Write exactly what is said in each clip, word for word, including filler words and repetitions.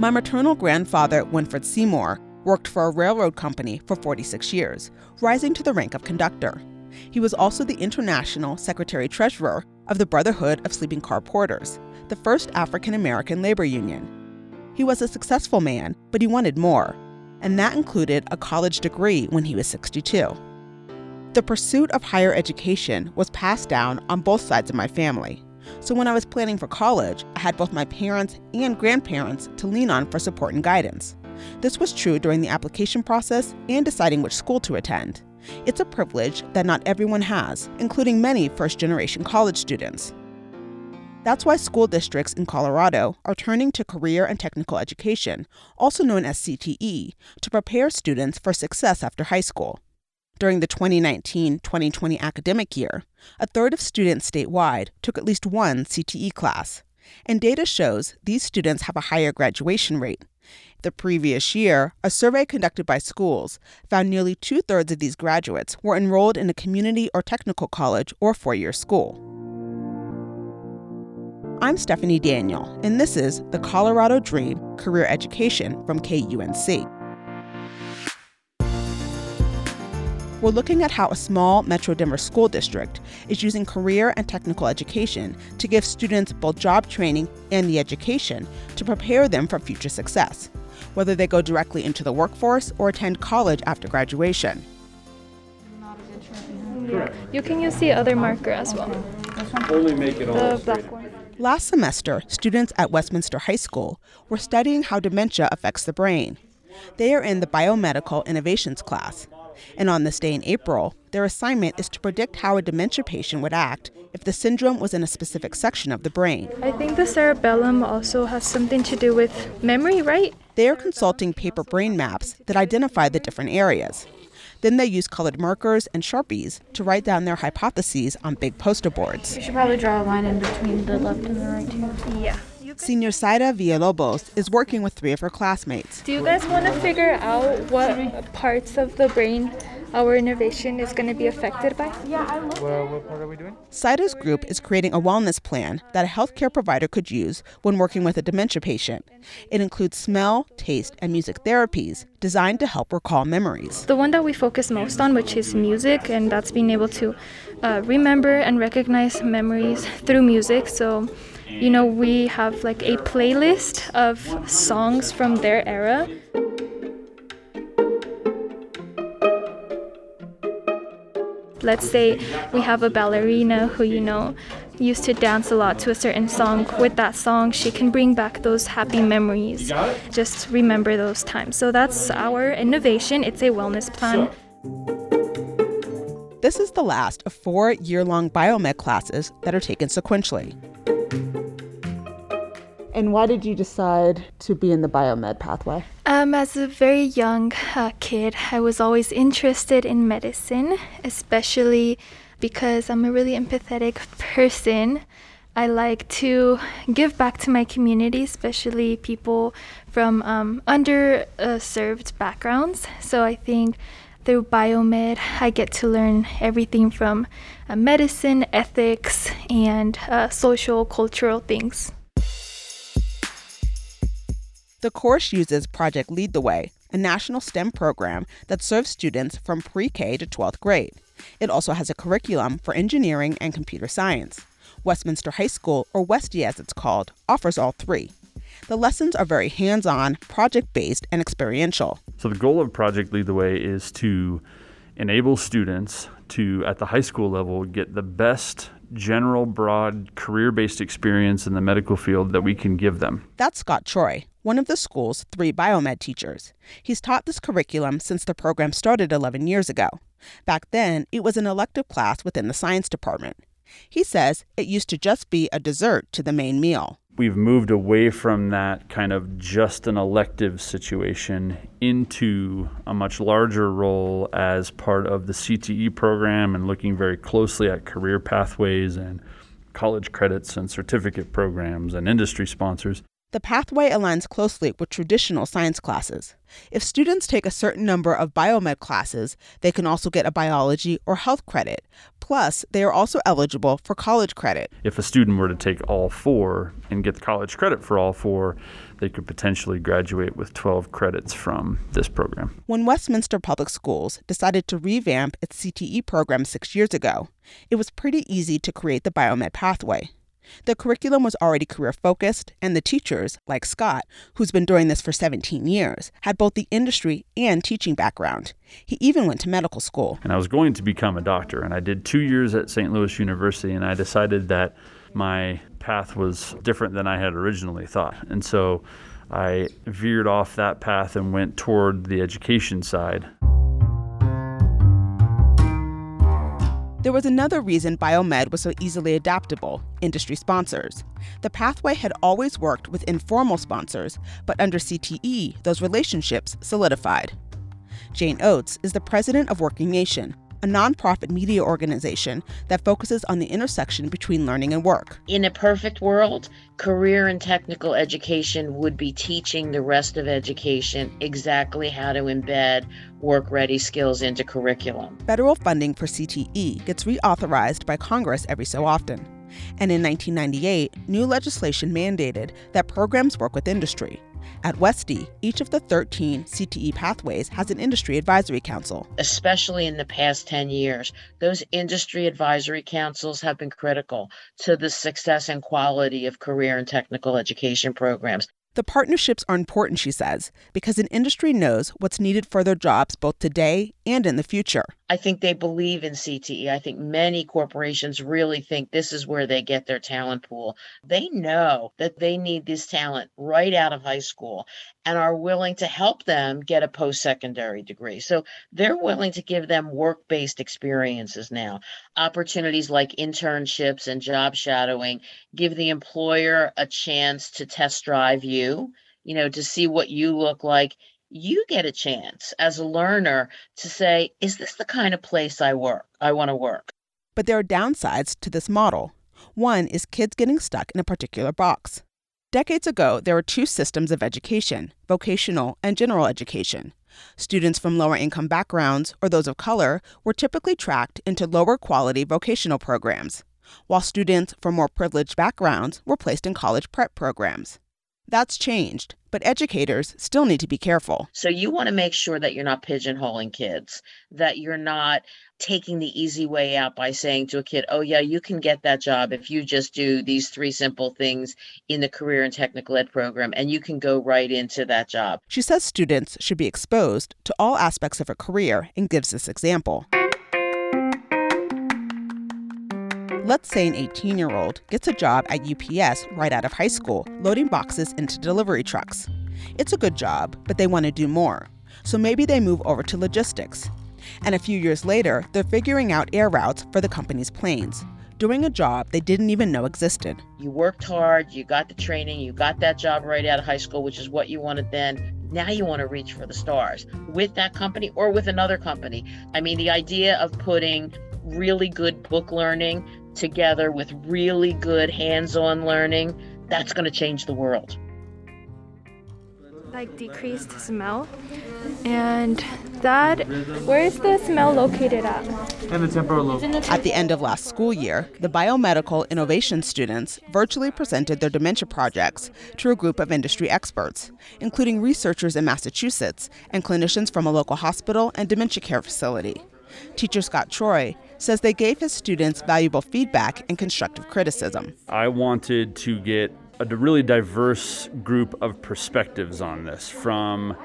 My maternal grandfather, Winfred Seymour, worked for a railroad company for forty-six years, rising to the rank of conductor. He was also the international secretary-treasurer of the Brotherhood of Sleeping Car Porters, the first African-American labor union. He was a successful man, but he wanted more, and that included a college degree when he was sixty-two. The pursuit of higher education was passed down on both sides of my family, so when I was planning for college, I had both my parents and grandparents to lean on for support and guidance. This was true during the application process and deciding which school to attend. It's a privilege that not everyone has, including many first-generation college students. That's why school districts in Colorado are turning to Career and Technical Education, also known as C T E, to prepare students for success after high school. During the twenty nineteen twenty twenty academic year, a third of students statewide took at least one C T E class, and data shows these students have a higher graduation rate. The previous year, a survey conducted by schools found nearly two-thirds of these graduates were enrolled in a community or technical college or four-year school. I'm Stephanie Daniel, and this is The Colorado Dream: Career Education from K U N C. We're looking at how a small Metro Denver school district is using career and technical education to give students both job training and the education to prepare them for future success, whether they go directly into the workforce or attend college after graduation. Correct. You can use the other marker as well. Only make it all straight. Last semester, students at Westminster High School were studying how dementia affects the brain. They are in the Biomedical Innovations class. And on this day in April, their assignment is to predict how a dementia patient would act if the syndrome was in a specific section of the brain. I think the cerebellum also has something to do with memory, right? They are consulting paper brain maps that identify the different areas. Then they use colored markers and Sharpies to write down their hypotheses on big poster boards. You should probably draw a line in between the left and the right, too. Yeah. Senior Saida Villalobos is working with three of her classmates. Do you guys want to figure out what parts of the brain our innovation is going to be affected by? Yeah, I love it. Well, what part are we doing? Saida's group is creating a wellness plan that a healthcare provider could use when working with a dementia patient. It includes smell, taste, and music therapies designed to help recall memories. The one that we focus most on, which is music, and that's being able to uh, remember and recognize memories through music. So, you know, we have like a playlist of songs from their era. Let's say we have a ballerina who, you know, used to dance a lot to a certain song. With that song, she can bring back those happy memories. Just remember those times. So that's our innovation. It's a wellness plan. This is the last of four year-long biomed classes that are taken sequentially. And why did you decide to be in the biomed pathway? Um, as a very young uh, kid, I was always interested in medicine, especially because I'm a really empathetic person. I like to give back to my community, especially people from um, underserved backgrounds. So I think through biomed, I get to learn everything from uh, medicine, ethics, and uh, social, cultural things. The course uses Project Lead the Way, a national STEM program that serves students from pre-K to twelfth grade. It also has a curriculum for engineering and computer science. Westminster High School, or Westie as it's called, offers all three. The lessons are very hands-on, project-based, and experiential. So the goal of Project Lead the Way is to enable students to, at the high school level, get the best general, broad, career-based experience in the medical field that we can give them. That's Scott Troy, one of the school's three biomed teachers. He's taught this curriculum since the program started eleven years ago. Back then, it was an elective class within the science department. He says it used to just be a dessert to the main meal. We've moved away from that kind of just an elective situation into a much larger role as part of the C T E program and looking very closely at career pathways and college credits and certificate programs and industry sponsors. The pathway aligns closely with traditional science classes. If students take a certain number of biomed classes, they can also get a biology or health credit. Plus, they are also eligible for college credit. If a student were to take all four and get the college credit for all four, they could potentially graduate with twelve credits from this program. When Westminster Public Schools decided to revamp its C T E program six years ago, it was pretty easy to create the biomed pathway. The curriculum was already career-focused, and the teachers, like Scott, who's been doing this for seventeen years, had both the industry and teaching background. He even went to medical school. And I was going to become a doctor, and I did two years at Saint Louis University, and I decided that my path was different than I had originally thought. And so I veered off that path and went toward the education side. There was another reason biomed was so easily adaptable: industry sponsors. The pathway had always worked with informal sponsors, but under C T E, those relationships solidified. Jane Oates is the president of Working Nation, a nonprofit media organization that focuses on the intersection between learning and work. In a perfect world, career and technical education would be teaching the rest of education exactly how to embed work-ready skills into curriculum. Federal funding for C T E gets reauthorized by Congress every so often. And in nineteen ninety-eight, new legislation mandated that programs work with industry. At Westy, each of the thirteen C T E pathways has an industry advisory council. Especially in the past ten years, those industry advisory councils have been critical to the success and quality of career and technical education programs. The partnerships are important, she says, because an industry knows what's needed for their jobs both today and in the future. I think they believe in C T E. I think many corporations really think this is where they get their talent pool. They know that they need this talent right out of high school and are willing to help them get a post-secondary degree. So they're willing to give them work-based experiences now. Opportunities like internships and job shadowing give the employer a chance to test drive you. You, you know, to see what you look like. You get a chance as a learner to say, is this the kind of place I work? I want to work. But there are downsides to this model. One is kids getting stuck in a particular box. Decades ago, there were two systems of education, vocational and general education. Students from lower income backgrounds or those of color were typically tracked into lower quality vocational programs, while students from more privileged backgrounds were placed in college prep programs. That's changed, but educators still need to be careful. So you want to make sure that you're not pigeonholing kids, that you're not taking the easy way out by saying to a kid, oh yeah, you can get that job if you just do these three simple things in the career and technical ed program, and you can go right into that job. She says students should be exposed to all aspects of a career and gives this example. Let's say an eighteen-year-old gets a job at U P S right out of high school, loading boxes into delivery trucks. It's a good job, but they want to do more. So maybe they move over to logistics. And a few years later, they're figuring out air routes for the company's planes, doing a job they didn't even know existed. You worked hard, you got the training, you got that job right out of high school, which is what you wanted then. Now you want to reach for the stars with that company or with another company. I mean, the idea of putting really good book learning together with really good hands-on learning, that's going to change the world. Like decreased smell, and that, where is the smell located at? In the temporal lobe. At the end of last school year, the Biomedical Innovations students virtually presented their dementia projects to a group of industry experts, including researchers in Massachusetts and clinicians from a local hospital and dementia care facility. Teacher Scott Troy says they gave his students valuable feedback and constructive criticism. I wanted to get a really diverse group of perspectives on this from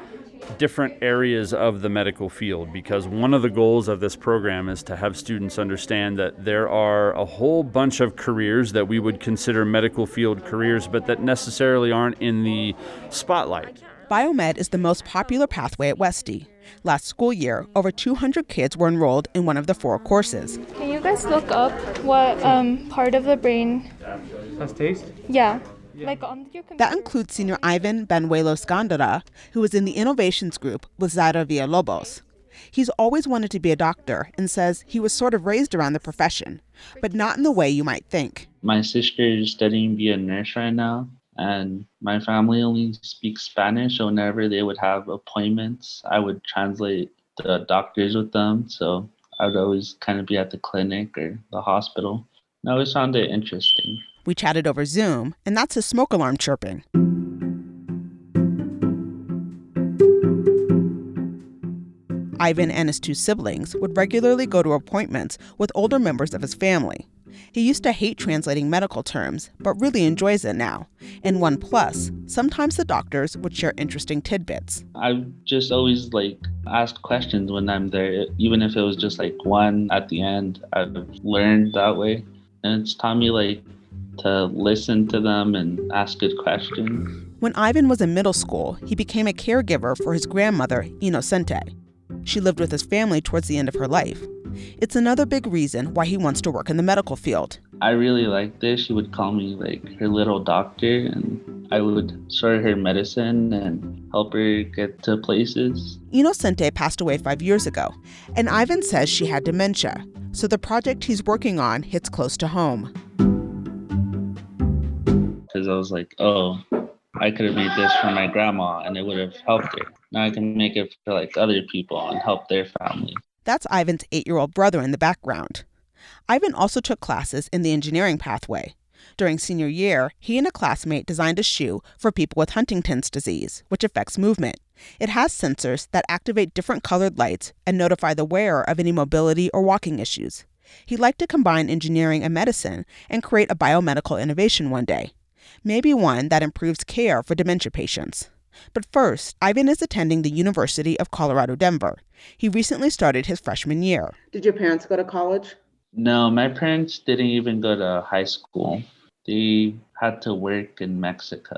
different areas of the medical field, because one of the goals of this program is to have students understand that there are a whole bunch of careers that we would consider medical field careers, but that necessarily aren't in the spotlight. Biomed is the most popular pathway at Westy. Last school year, over two hundred kids were enrolled in one of the four courses. Can you guys look up what um, part of the brain... That's taste? Yeah. yeah. Like on your computer. That includes senior Ivan Bañuelos-Escandara, who is in the innovations group with Saida Villalobos. He's always wanted to be a doctor and says he was sort of raised around the profession, but not in the way you might think. My sister is studying to be a nurse right now. And my family only speaks Spanish, so whenever they would have appointments, I would translate the doctors with them. So I would always kind of be at the clinic or the hospital. And I always found it interesting. We chatted over Zoom, and that's a smoke alarm chirping. Ivan and his two siblings would regularly go to appointments with older members of his family. He used to hate translating medical terms, but really enjoys it now. And one plus, sometimes the doctors would share interesting tidbits. I've just always, like, asked questions when I'm there, even if it was just, like, one at the end. I've learned that way. And it's taught me, like, to listen to them and ask good questions. When Ivan was in middle school, he became a caregiver for his grandmother, Inocente. She lived with his family towards the end of her life. It's another big reason why he wants to work in the medical field. I really liked this. She would call me like her little doctor, and I would sort her medicine and help her get to places. Inocente passed away five years ago, and Ivan says she had dementia, so the project he's working on hits close to home. Because I was like, oh, I could have made this for my grandma, and it would have helped her. Now I can make it for like other people and help their family. That's Ivan's eight-year-old brother in the background. Ivan also took classes in the engineering pathway. During senior year, he and a classmate designed a shoe for people with Huntington's disease, which affects movement. It has sensors that activate different colored lights and notify the wearer of any mobility or walking issues. He liked to combine engineering and medicine and create a biomedical innovation one day, maybe one that improves care for dementia patients. But first, Ivan is attending the University of Colorado Denver. He recently started his freshman year. Did your parents go to college? No, my parents didn't even go to high school. They had to work in Mexico.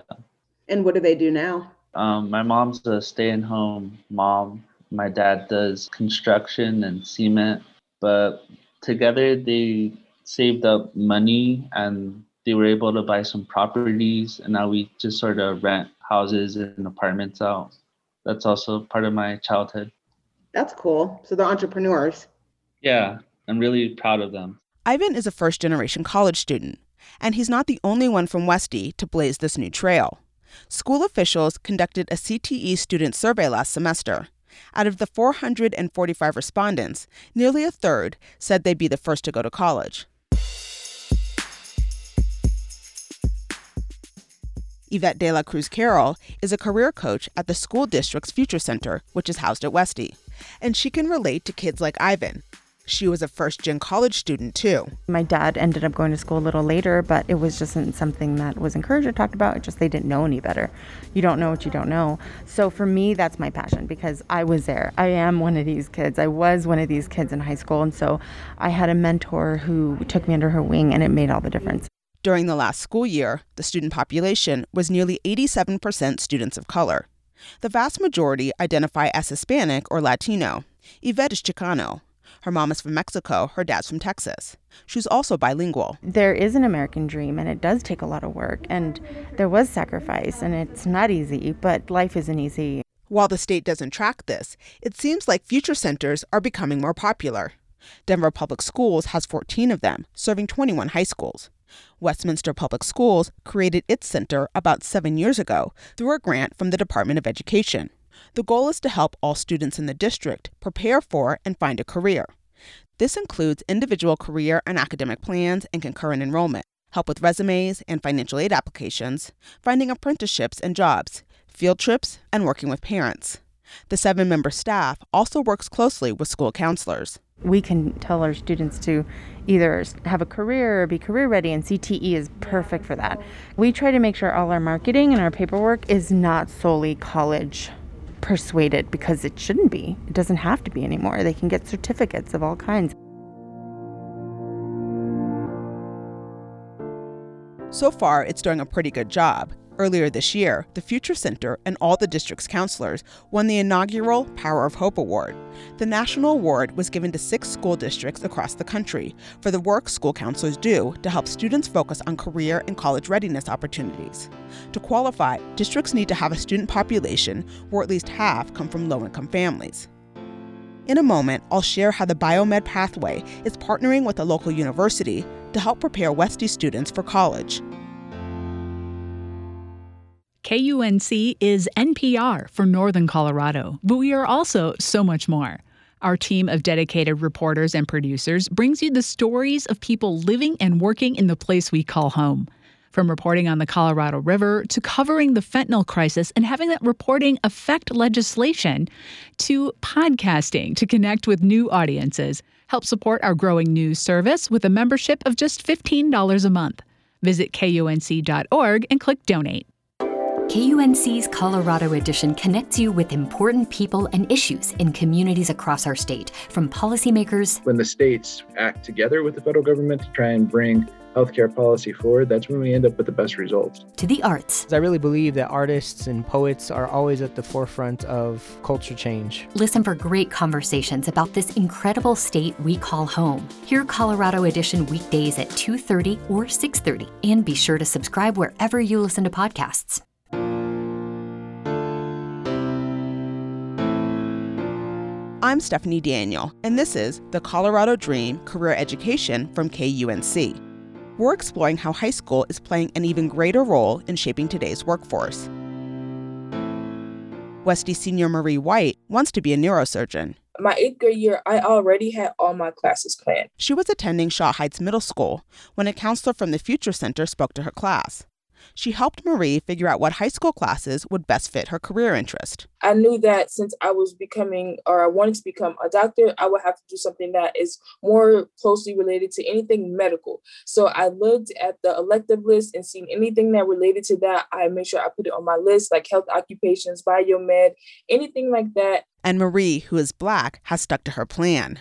And what do they do now? Um, my mom's a stay-at-home mom. My dad does construction and cement. But together they saved up money and they were able to buy some properties. And now we just sort of rent houses and apartments out. That's also part of my childhood. That's cool. So they're entrepreneurs. Yeah, I'm really proud of them. Ivan is a first-generation college student, and he's not the only one from Westie to blaze this new trail. School officials conducted a C T E student survey last semester. Out of the four hundred forty-five respondents, nearly a third said they'd be the first to go to college. Yvette De La Cruz-Carroll is a career coach at the school district's Future Center, which is housed at Westie, and she can relate to kids like Ivan. She was a first-gen college student, too. My dad ended up going to school a little later, but it was just something that was encouraged or talked about. It just they didn't know any better. You don't know what you don't know. So for me, that's my passion because I was there. I am one of these kids. I was one of these kids in high school, and so I had a mentor who took me under her wing, and it made all the difference. During the last school year, the student population was nearly eighty-seven percent students of color. The vast majority identify as Hispanic or Latino. Yvette is Chicano. Her mom is from Mexico, her dad's from Texas. She's also bilingual. There is an American dream, and it does take a lot of work, and there was sacrifice, and it's not easy, but life isn't easy. While the state doesn't track this, it seems like future centers are becoming more popular. Denver Public Schools has fourteen of them, serving twenty-one high schools. Westminster Public Schools created its center about seven years ago through a grant from the Department of Education. The goal is to help all students in the district prepare for and find a career. This includes individual career and academic plans and concurrent enrollment, help with resumes and financial aid applications, finding apprenticeships and jobs, field trips, and working with parents. The seven-member staff also works closely with school counselors. We can tell our students to either have a career or be career ready, and C T E is perfect for that. We try to make sure all our marketing and our paperwork is not solely college persuaded, because it shouldn't be. It doesn't have to be anymore. They can get certificates of all kinds. So far, it's doing a pretty good job. Earlier this year, the Future Center and all the district's counselors won the inaugural Power of Hope Award. The national award was given to six school districts across the country for the work school counselors do to help students focus on career and college readiness opportunities. To qualify, districts need to have a student population where at least half come from low-income families. In a moment, I'll share how the Biomed Pathway is partnering with a local university to help prepare Westie students for college. K U N C is N P R for Northern Colorado, but we are also so much more. Our team of dedicated reporters and producers brings you the stories of people living and working in the place we call home. From reporting on the Colorado River to covering the fentanyl crisis and having that reporting affect legislation, to podcasting to connect with new audiences. Help support our growing news service with a membership of just fifteen dollars a month. Visit K U N C dot org and click Donate. K U N C's Colorado Edition connects you with important people and issues in communities across our state, from policymakers. When the states act together with the federal government to try and bring healthcare policy forward, that's when we end up with the best results. To the arts. I really believe that artists and poets are always at the forefront of culture change. Listen for great conversations about this incredible state we call home. Hear Colorado Edition weekdays at two thirty or six thirty, and be sure to subscribe wherever you listen to podcasts. I'm Stephanie Daniel, and this is The Colorado Dream: Career Education from K U N C. We're exploring how high school is playing an even greater role in shaping today's workforce. Westie senior Marie White wants to be a neurosurgeon. My eighth grade year, I already had all my classes planned. She was attending Shaw Heights Middle School when a counselor from the Future Center spoke to her class. She helped Marie figure out what high school classes would best fit her career interest. I knew that since I was becoming, or I wanted to become a doctor, I would have to do something that is more closely related to anything medical. So I looked at the elective list and seen anything that related to that. I made sure I put it on my list, like Health Occupations, Biomed, anything like that. And Marie, who is Black, has stuck to her plan.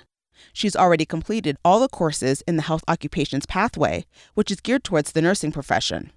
She's already completed all the courses in the Health Occupations pathway, which is geared towards the nursing profession.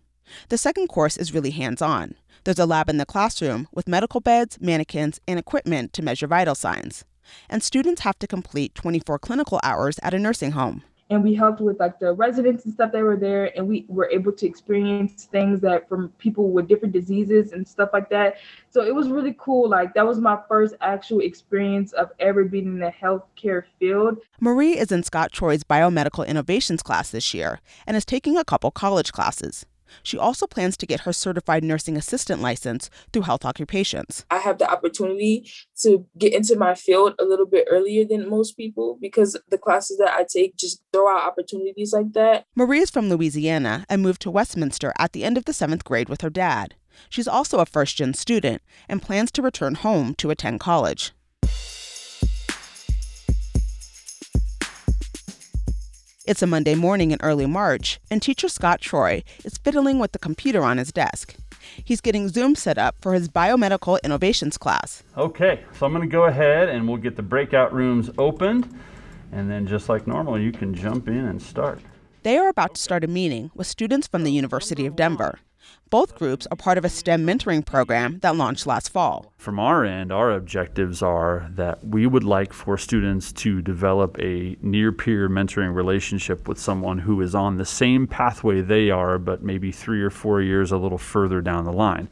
The second course is really hands-on. There's a lab in the classroom with medical beds, mannequins, and equipment to measure vital signs. And students have to complete twenty-four clinical hours at a nursing home. And we helped with like the residents and stuff that were there, and we were able to experience things that from people with different diseases and stuff like that. So it was really cool. Like that was my first actual experience of ever being in the healthcare field. Marie is in Scott Troy's Biomedical Innovations class this year and is taking a couple college classes. She also plans to get her certified nursing assistant license through Health Occupations. I have the opportunity to get into my field a little bit earlier than most people because the classes that I take just throw out opportunities like that. Marie is from Louisiana and moved to Westminster at the end of the seventh grade with her dad. She's also a first-gen student and plans to return home to attend college. It's a Monday morning in early March, and teacher Scott Troy is fiddling with the computer on his desk. He's getting Zoom set up for his Biomedical Innovations class. Okay, so I'm going to go ahead and we'll get the breakout rooms opened, and then just like normal, you can jump in and start. They are about to start a meeting with students from the University of Denver. Both groups are part of a STEM mentoring program that launched last fall. From our end, our objectives are that we would like for students to develop a near-peer mentoring relationship with someone who is on the same pathway they are, but maybe three or four years a little further down the line,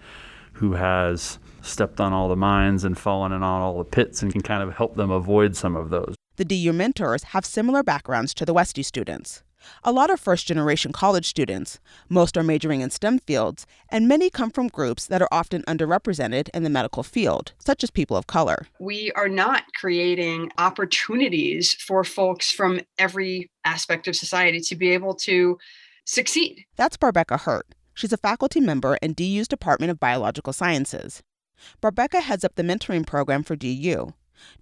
who has stepped on all the mines and fallen in on all the pits and can kind of help them avoid some of those. The D U mentors have similar backgrounds to the Westie students. A lot are first-generation college students, most are majoring in STEM fields, and many come from groups that are often underrepresented in the medical field, such as people of color. We are not creating opportunities for folks from every aspect of society to be able to succeed. That's Rebecca Hurt. She's a faculty member in D U's Department of Biological Sciences. Rebecca heads up the mentoring program for D U.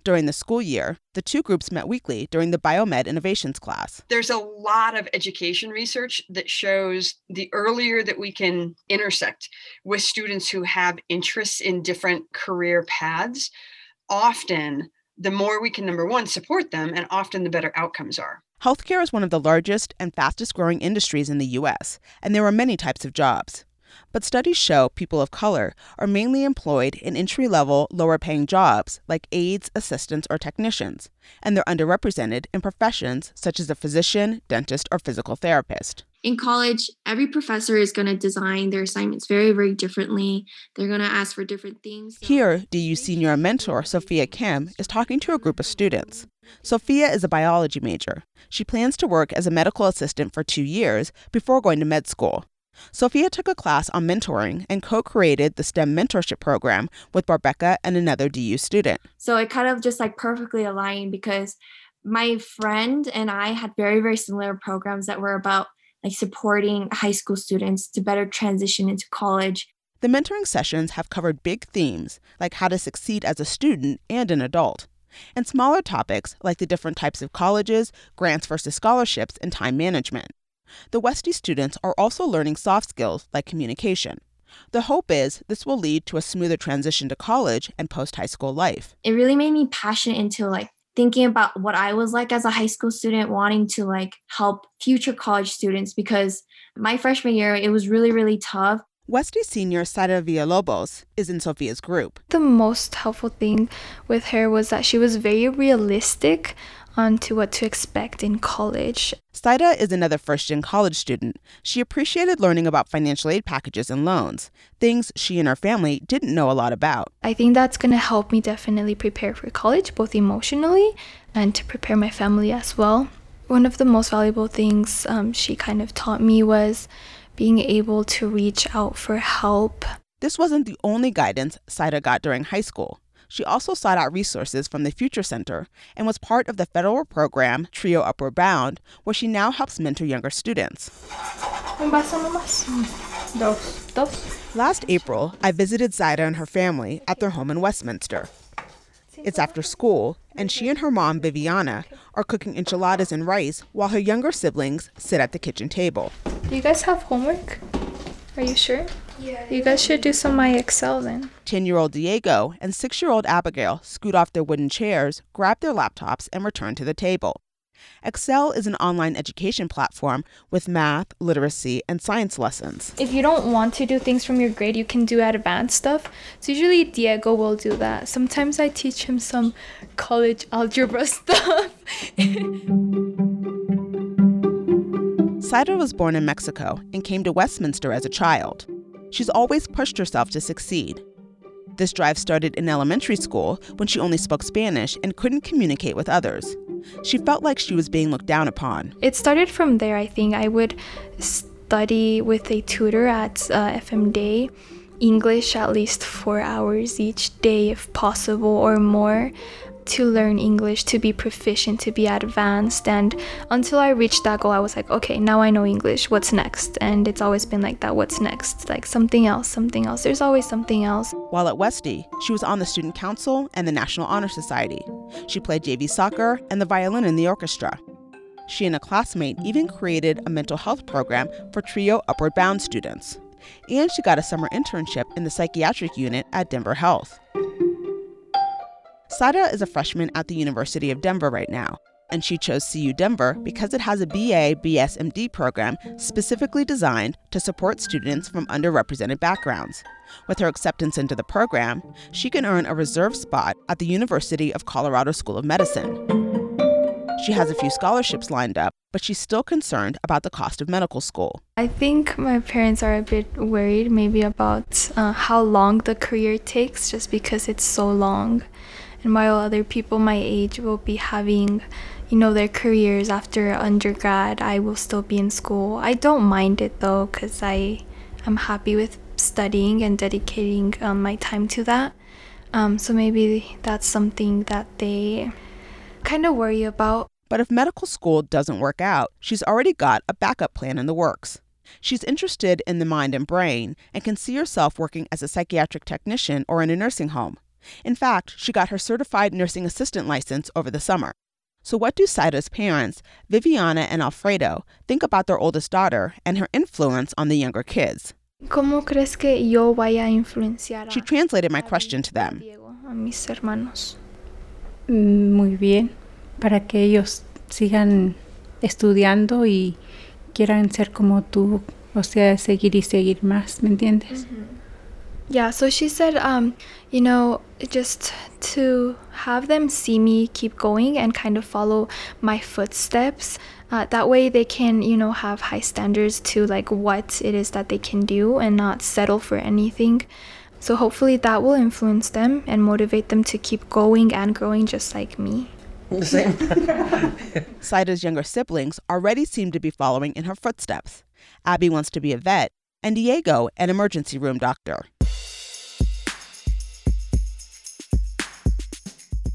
During the school year, the two groups met weekly during the Biomed Innovations class. There's a lot of education research that shows the earlier that we can intersect with students who have interests in different career paths, often the more we can, number one, support them, and often the better outcomes are. Healthcare is one of the largest and fastest growing industries in the U S, and there are many types of jobs. But studies show people of color are mainly employed in entry-level, lower-paying jobs like aides, assistants, or technicians, and they're underrepresented in professions such as a physician, dentist, or physical therapist. In college, every professor is going to design their assignments very, very differently. They're going to ask for different things. So here, D U senior mentor Sophia Kim is talking to a group of students. Sophia is a biology major. She plans to work as a medical assistant for two years before going to med school. Sophia took a class on mentoring and co-created the STEM mentorship program with Rebecca and another D U student. So it kind of just like perfectly aligned because my friend and I had very, very similar programs that were about like supporting high school students to better transition into college. The mentoring sessions have covered big themes like how to succeed as a student and an adult, and smaller topics like the different types of colleges, grants versus scholarships, and time management. The Westie students are also learning soft skills like communication. The hope is this will lead to a smoother transition to college and post-high school life. It really made me passionate into like thinking about what I was like as a high school student, wanting to like help future college students because my freshman year, it was really, really tough. Westie senior Saida Villalobos is in Sophia's group. The most helpful thing with her was that she was very realistic onto what to expect in college. Saida is another first-gen college student. She appreciated learning about financial aid packages and loans, things she and her family didn't know a lot about. I think that's going to help me definitely prepare for college, both emotionally and to prepare my family as well. One of the most valuable things um, she kind of taught me was being able to reach out for help. This wasn't the only guidance Saida got during high school. She also sought out resources from the Future Center and was part of the federal program Trio Upward Bound, where she now helps mentor younger students. Last April, I visited Saida and her family at their home in Westminster. It's after school, and she and her mom, Viviana, are cooking enchiladas and rice while her younger siblings sit at the kitchen table. Do you guys have homework? Are you sure? Yeah, you guys should do some of my Excel then. ten-year-old Diego and six-year-old Abigail scoot off their wooden chairs, grab their laptops, and return to the table. Excel is an online education platform with math, literacy, and science lessons. If you don't want to do things from your grade, you can do advanced stuff. So usually Diego will do that. Sometimes I teach him some college algebra stuff. Saida was born in Mexico and came to Westminster as a child. She's always pushed herself to succeed. This drive started in elementary school when she only spoke Spanish and couldn't communicate with others. She felt like she was being looked down upon. It started from there, I think. I would study with a tutor at uh, F M Day, English at least four hours each day if possible or more, to learn English, to be proficient, to be advanced. And until I reached that goal, I was like, okay, now I know English, what's next? And it's always been like that, what's next? Like something else, something else. There's always something else. While at Westie, she was on the Student Council and the National Honor Society. She played J V soccer and the violin in the orchestra. She and a classmate even created a mental health program for Trio Upward Bound students. And she got a summer internship in the psychiatric unit at Denver Health. Saida is a freshman at the University of Denver right now, and she chose C U Denver because it has a B A, B S, M D program specifically designed to support students from underrepresented backgrounds. With her acceptance into the program, she can earn a reserve spot at the University of Colorado School of Medicine. She has a few scholarships lined up, but she's still concerned about the cost of medical school. I think my parents are a bit worried maybe about uh, how long the career takes just because it's so long. And while other people my age will be having, you know, their careers after undergrad, I will still be in school. I don't mind it though, because I am happy with studying and dedicating um, my time to that. Um, so maybe that's something that they kind of worry about. But if medical school doesn't work out, she's already got a backup plan in the works. She's interested in the mind and brain and can see herself working as a psychiatric technician or in a nursing home. In fact, she got her certified nursing assistant license over the summer. So what do Saida's parents, Viviana and Alfredo, think about their oldest daughter and her influence on the younger kids? ¿Cómo crees que yo vaya a influenciar a she translated my question to them. Diego, a mis hermanos. Muy bien, para que ellos sigan estudiando y quieran ser como tú, o sea, seguir y seguir más, ¿me entiendes? Mm-hmm. Yeah, so she said, um, you know, just to have them see me keep going and kind of follow my footsteps. Uh, that way they can, you know, have high standards to like what it is that they can do and not settle for anything. So hopefully that will influence them and motivate them to keep going and growing just like me. Same. Saida's younger siblings already seem to be following in her footsteps. Abby wants to be a vet, and Diego, an emergency room doctor.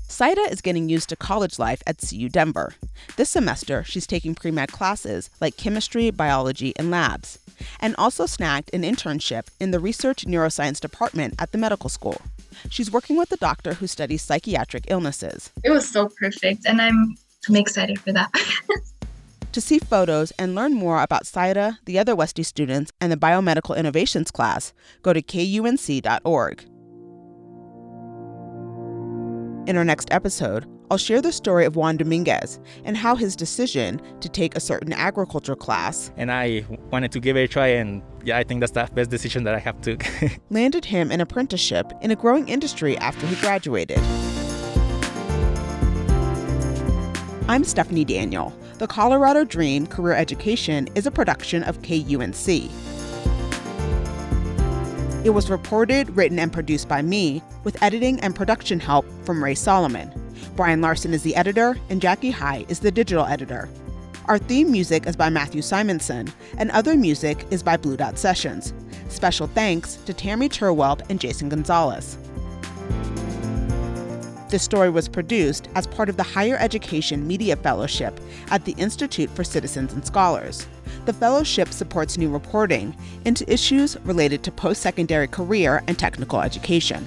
Saida is getting used to college life at C U Denver. This semester, she's taking pre-med classes like chemistry, biology, and labs, and also snagged an internship in the research neuroscience department at the medical school. She's working with a doctor who studies psychiatric illnesses. It was so perfect, and I'm excited for that. To see photos and learn more about Saida, the other Westie students, and the Biomedical Innovations class, go to K U N C dot org. In our next episode, I'll share the story of Juan Dominguez and how his decision to take a certain agriculture class, and I wanted to give it a try, and yeah, I think that's the best decision that I have to, landed him an apprenticeship in a growing industry after he graduated. I'm Stephanie Daniel. The Colorado Dream Career Education is a production of K U N C. It was reported, written, and produced by me, with editing and production help from Ray Solomon. Brian Larson is the editor, and Jackie High is the digital editor. Our theme music is by Matthew Simonson, and other music is by Blue Dot Sessions. Special thanks to Tammy Turwelp and Jason Gonzalez. This story was produced as part of the Higher Education Media Fellowship at the Institute for Citizens and Scholars. The fellowship supports new reporting into issues related to post-secondary career and technical education.